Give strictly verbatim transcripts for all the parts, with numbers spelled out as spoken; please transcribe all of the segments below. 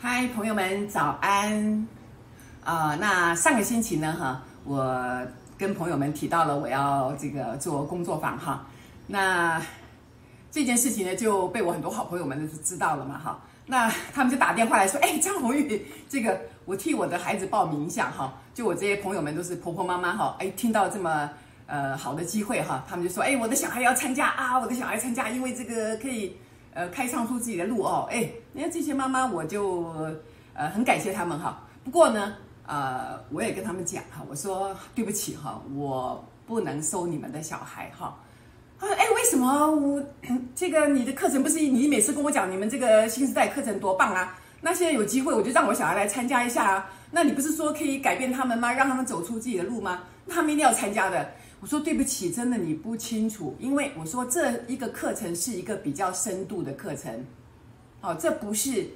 嗨，朋友们，早安！呃，那上个星期呢，哈，我跟朋友们提到了我要这个做工作坊哈，那这件事情呢就被我很多好朋友们都知道了嘛哈。 那他们就打电话来说，哎，张宏宇，这个我替我的孩子报名一下哈。就我这些朋友们都是婆婆妈妈哈，哎，听到这么呃好的机会哈，他们就说，哎，我的小孩要参加啊，我的小孩参加，因为这个可以呃开创出自己的路哦。哎，你看这些妈妈，我就呃很感谢他们哈。不过呢，呃，我也跟他们讲哈，我说对不起哈，我不能收你们的小孩哈。 他说：“哎，为什么我这个你的课程不是你每次跟我讲你们这个新时代课程多棒啊？那现在有机会我就让我小孩来参加一下啊。那你不是说可以改变他们吗？让他们走出自己的路吗？那他们一定要参加的。”我说：“对不起，真的你不清楚，因为我说这一个课程是一个比较深度的课程，哦，这不是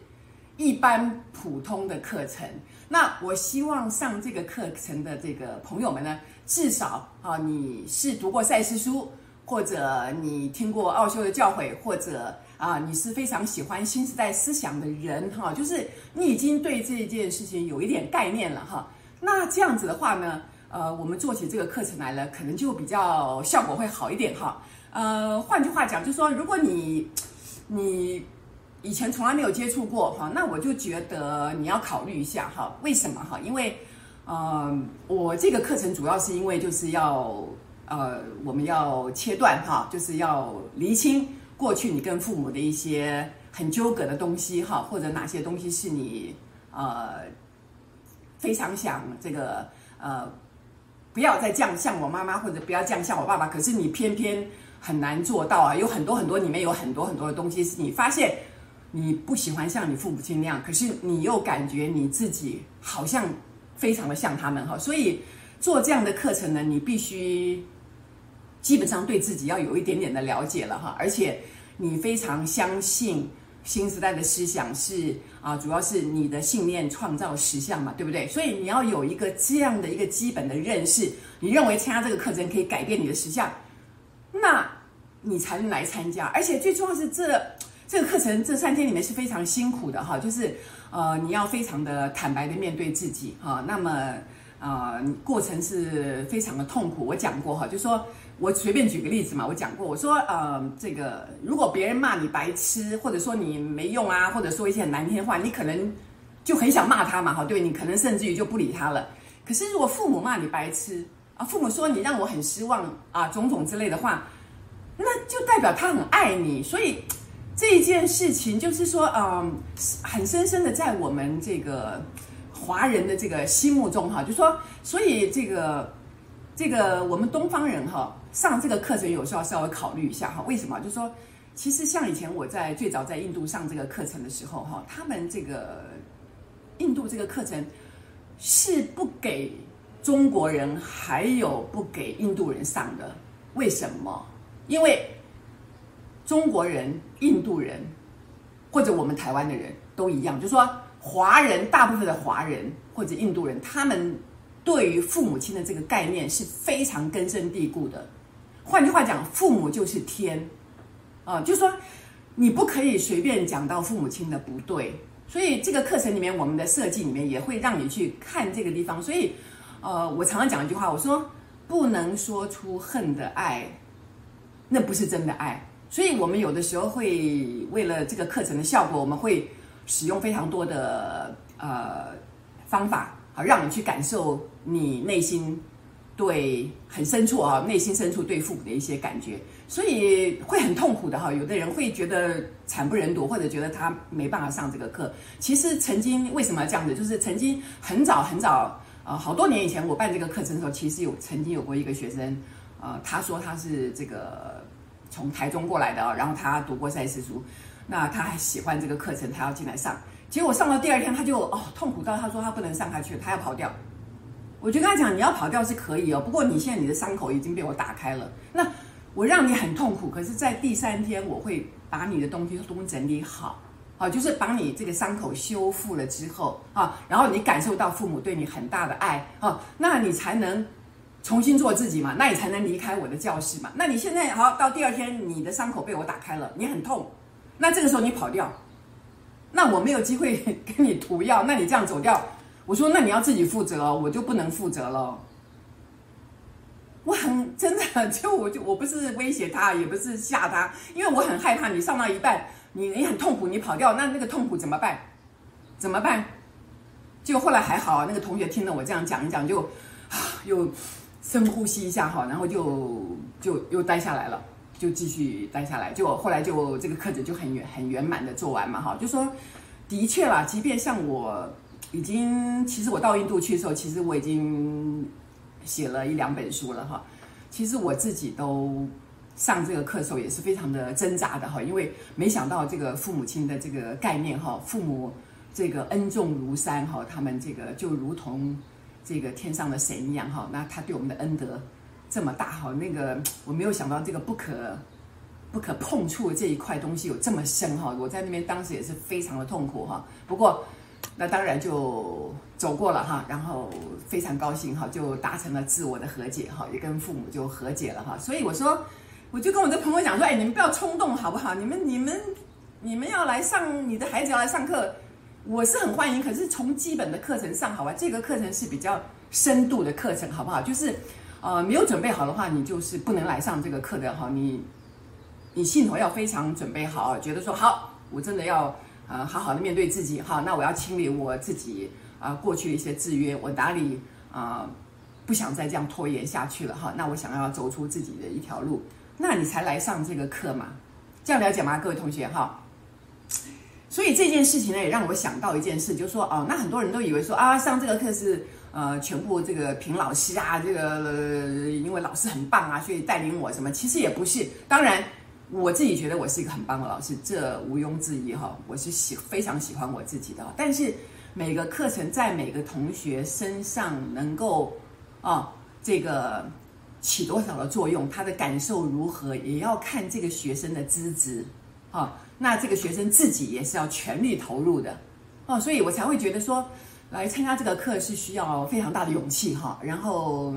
一般普通的课程。那我希望上这个课程的这个朋友们呢，至少啊、哦，你是读过赛斯书。” 或者你听过奥修的教诲，或者啊，你是非常喜欢新时代思想的人哈，就是你已经对这件事情有一点概念了哈。那这样子的话呢，呃，我们做起这个课程来了，可能就比较效果会好一点哈。呃，换句话讲，就是说，如果你你以前从来没有接触过哈，那我就觉得你要考虑一下哈。为什么哈？因为呃，我这个课程主要是因为就是要。 呃，我们要切断哈，就是要厘清过去你跟父母的一些很纠葛的东西哈，或者哪些东西是你呃非常想这个呃不要再这样像我妈妈，或者不要这样像我爸爸，可是你偏偏很难做到啊。有很多很多里面有很多很多的东西是你发现你不喜欢像你父母亲那样，可是你又感觉你自己好像非常的像他们哈，所以做这样的课程呢，你必须。 基本上对自己要有一点点的了解了哈，而且你非常相信新时代的思想是啊，主要是你的信念创造实相嘛，对不对？所以你要有一个这样的一个基本的认识，你认为参加这个课程可以改变你的实相，那你才能来参加。而且最重要是这这个课程这三天里面是非常辛苦的哈，就是呃你要非常的坦白的面对自己哈，那么。 啊、呃，过程是非常的痛苦。我讲过哈，就说我随便举个例子嘛，我讲过，我说呃，这个如果别人骂你白痴，或者说你没用啊，或者说一些很难听的话，你可能就很想骂他嘛，哈，对你可能甚至于就不理他了。可是如果父母骂你白痴啊，父母说你让我很失望啊，种种之类的话，那就代表他很爱你。所以这一件事情就是说，嗯、呃，很深深的在我们这个。 华人的这个心目中哈，就说，所以这个这个我们东方人哈，上这个课程有时候要稍微考虑一下哈。为什么？就说，其实像以前我在最早在印度上这个课程的时候哈，他们这个印度这个课程是不给中国人还有不给印度人上的。为什么？因为中国人、印度人或者我们台湾的人都一样，就说。 华人大部分的华人或者印度人，他们对于父母亲的这个概念是非常根深蒂固的。换句话讲，父母就是天，啊、呃，就是说你不可以随便讲到父母亲的不对。所以这个课程里面，我们的设计里面也会让你去看这个地方。所以，呃，我常常讲一句话，我说不能说出恨的爱，那不是真的爱。所以我们有的时候会为了这个课程的效果，我们会。 使用非常多的呃方法啊，让你去感受你内心对很深处啊，内心深处对父母的一些感觉，所以会很痛苦的哈。有的人会觉得惨不忍睹，或者觉得他没办法上这个课。其实曾经为什么要这样子？就是曾经很早很早啊、呃，好多年以前我办这个课程的时候，其实有曾经有过一个学生，呃，他说他是这个从台中过来的啊，然后他读过赛斯书。 那他还喜欢这个课程，他要进来上。结果上到第二天，他就哦痛苦到他说他不能上下去，他要跑掉。我就跟他讲，你要跑掉是可以哦，不过你现在你的伤口已经被我打开了，那我让你很痛苦。可是，在第三天我会把你的东西都整理好，啊，就是把你这个伤口修复了之后啊，然后你感受到父母对你很大的爱啊，那你才能重新做自己嘛，那你才能离开我的教室嘛。那你现在好，到第二天你的伤口被我打开了，你很痛，那这个时候你跑掉，那我没有机会跟你涂药，那你这样走掉，我说那你要自己负责哦，我就不能负责了。我很真的，就我就我不是威胁他，也不是吓他，因为我很害怕你上到一半，你你很痛苦，你跑掉，那那个痛苦怎么办？怎么办？就后来还好，那个同学听了我这样讲一讲，就啊又。深呼吸一下哈，然后就就又待下来了，就继续待下来。就后来就这个课程就很圆很圆满的做完嘛哈，就说的确啦，即便像我已经，其实我到印度去的时候，其实我已经写了一两本书了哈。其实我自己都上这个课的时候也是非常的挣扎的哈，因为没想到这个父母亲的这个概念哈，父母这个恩重如山哈，他们这个就如同。这个天上的神一样哈，那他对我们的恩德这么大哈，那个我没有想到这个不可不可碰触的这一块东西有这么深哈，我在那边当时也是非常的痛苦哈，不过那当然就走过了哈，然后非常高兴哈，就达成了自我的和解哈，也跟父母就和解了哈，所以我说我就跟我的朋友讲说，哎，你们不要冲动好不好？你们你们你们要来上，你的孩子要来上课。我是很欢迎，可是从基本的课程上好吧，这个课程是比较深度的课程，好不好？就是，呃，没有准备好的话，你就是不能来上这个课的哈。你，你心头要非常准备好，觉得说好，我真的要呃好好的面对自己哈。那我要清理我自己啊、呃、过去的一些制约，我哪里啊、呃、不想再这样拖延下去了哈。那我想要走出自己的一条路，那你才来上这个课嘛，这样了解吗，各位同学哈？所以这件事情呢，也让我想到一件事，就是说哦，那很多人都以为说啊，上这个课是呃，全部这个凭老师啊，这个、呃、因为老师很棒啊，所以带领我什么，其实也不是。当然，我自己觉得我是一个很棒的老师，这毋庸置疑哈、哦，我是喜非常喜欢我自己的、哦。但是每个课程在每个同学身上能够啊、哦、这个起多少的作用，他的感受如何，也要看这个学生的资质啊。哦，那这个学生自己也是要全力投入的，哦，所以我才会觉得说，来参加这个课是需要非常大的勇气哈。然后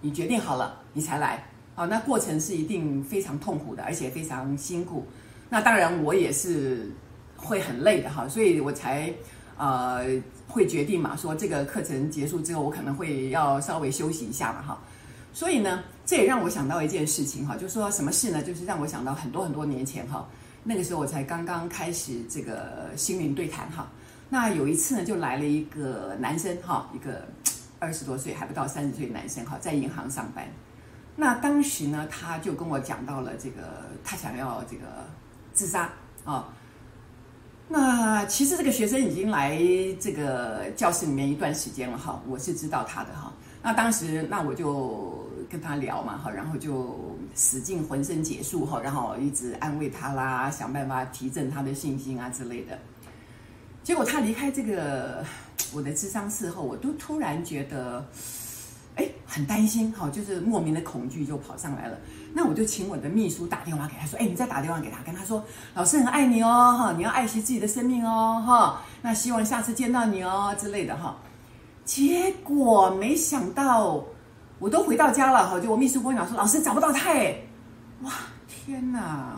你决定好了，你才来，哦，那过程是一定非常痛苦的，而且非常辛苦。那当然我也是会很累的哈，所以我才呃会决定嘛，说这个课程结束之后，我可能会要稍微休息一下嘛哈。所以呢，这也让我想到一件事情哈，就说什么事呢？就是让我想到很多很多年前哈。那个时候我才刚刚开始这个心灵对谈哈，那有一次呢就来了一个男生哈，一个二十多岁还不到三十岁的男生哈，在银行上班。那当时呢他就跟我讲到了这个他想要这个自杀啊。那其实这个学生已经来这个教室里面一段时间了哈，我是知道他的哈。那当时那我就跟他聊嘛哈，然后就使尽浑身解数哈，然后一直安慰他啦，想办法提振他的信心啊之类的。结果他离开这个我的諮商室后，我都突然觉得，哎，很担心哈，就是莫名的恐惧就跑上来了。那我就请我的秘书打电话给他说，哎，你再打电话给他，跟他说，老师很爱你哦哈，你要爱惜自己的生命哦哈，那希望下次见到你哦之类的哈。结果没想到。我都回到家了哈，就我秘书跟我讲说，老师找不到他哎，哇天哪！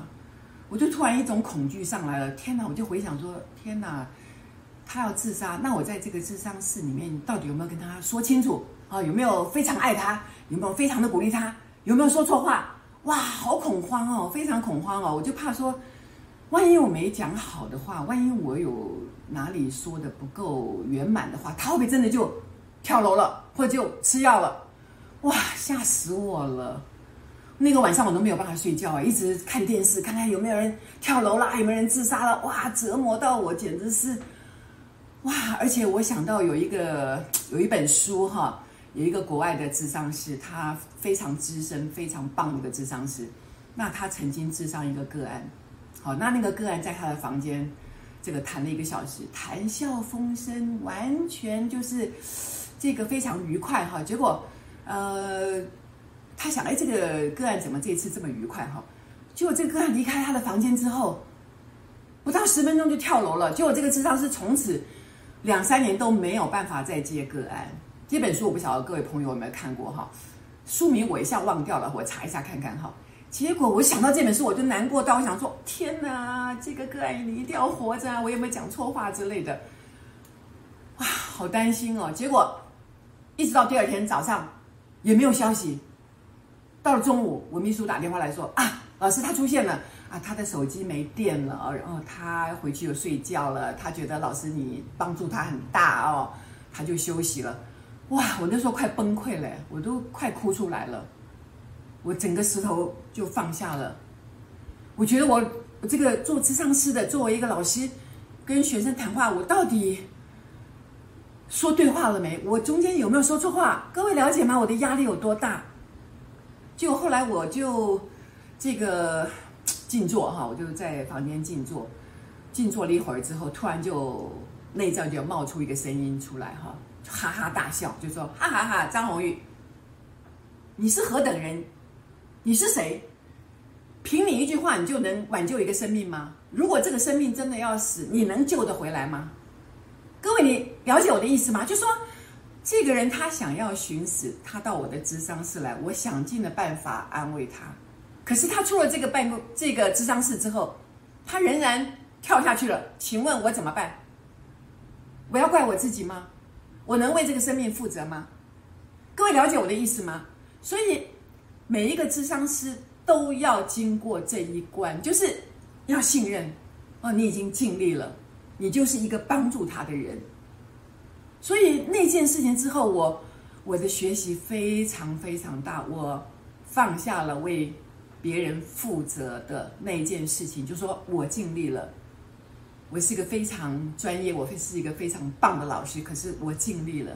我就突然一种恐惧上来了，天哪！我就回想说，天哪，他要自杀，那我在这个諮商室里面到底有没有跟他说清楚啊？有没有非常爱他？有没有非常的鼓励他？有没有说错话？哇，好恐慌哦，非常恐慌哦！我就怕说，万一我没讲好的话，万一我有哪里说的不够圆满的话，他会不会真的就跳楼了，或者就吃药了？哇，吓死我了！那个晚上我都没有办法睡觉啊，一直看电视，看看有没有人跳楼啦，有没有人自杀了。哇，折磨到我简直是，哇！而且我想到有一个有一本书哈，有一个国外的諮商师，他非常资深、非常棒的一个諮商师。那他曾经諮商一个个案，好，那那个个案在他的房间这个谈了一个小时，谈笑风生，完全就是这个非常愉快哈。结果。呃，他想，哎，这个个案怎么这次这么愉快哈？结果这个个案离开他的房间之后，不到十分钟就跳楼了。结果这个諮商师从此两三年都没有办法再接个案。这本书我不晓得各位朋友有没有看过哈？书名我一下忘掉了，我查一下看看哈。结果我想到这本书，我就难过到我想说：天哪，这个个案你一定要活着啊！我有没有讲错话之类的？哇，好担心哦！结果一直到第二天早上也没有消息。到了中午，我秘书打电话来说：啊，老师他出现了啊，他的手机没电了，然后他回去又睡觉了。他觉得老师你帮助他很大哦，他就休息了。哇，我那时候快崩溃了，我都快哭出来了。我整个石头就放下了，我觉得我这个做咨商师的，作为一个老师跟学生谈话，我到底说对话了没？我中间有没有说错话？各位了解吗？我的压力有多大？就后来我就这个静坐哈，我就在房间静坐，静坐了一会儿之后，突然就内在就冒出一个声音出来哈，哈哈大笑，就说哈哈哈，张宏玉，你是何等人？你是谁？凭你一句话，你就能挽救一个生命吗？如果这个生命真的要死，你能救得回来吗？各位，你了解我的意思吗？就说这个人他想要寻死，他到我的咨商室来，我想尽了办法安慰他。可是他出了这个办公这个咨商室之后，他仍然跳下去了。请问我怎么办？我要怪我自己吗？我能为这个生命负责吗？各位了解我的意思吗？所以每一个咨商师都要经过这一关，就是要信任哦，你已经尽力了，你就是一个帮助他的人。所以那件事情之后，我我的学习非常非常大，我放下了为别人负责的那件事情，就说我尽力了，我是一个非常专业，我是一个非常棒的老师，可是我尽力了。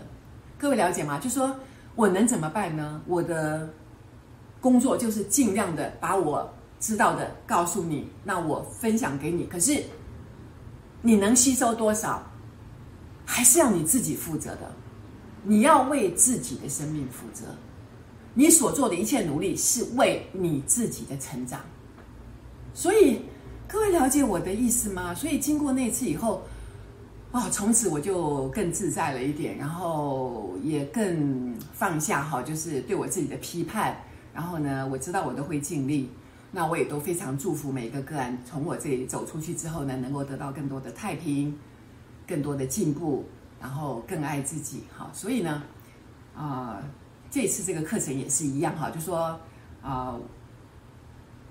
各位了解吗？就说我能怎么办呢？我的工作就是尽量的把我知道的告诉你，那我分享给你，可是你能吸收多少，还是要你自己负责的。你要为自己的生命负责，你所做的一切努力是为你自己的成长。所以各位了解我的意思吗？所以经过那次以后，哦，从此我就更自在了一点，然后也更放下哈，就是对我自己的批判。然后呢，我知道我都会尽力，那我也都非常祝福每一个个案从我这里走出去之后呢，能够得到更多的太平，更多的进步，然后更爱自己哈。所以呢，啊、呃，这次这个课程也是一样哈，就说啊、呃，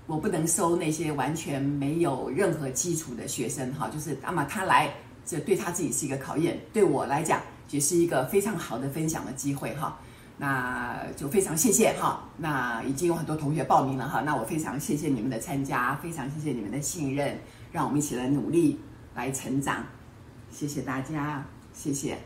我不能收那些完全没有任何基础的学生哈，就是那么他来。这对他自己是一个考验，对我来讲也是一个非常好的分享的机会哈。那就非常谢谢哈。那已经有很多同学报名了哈，那我非常谢谢你们的参加，非常谢谢你们的信任，让我们一起来努力来成长。谢谢大家，谢谢。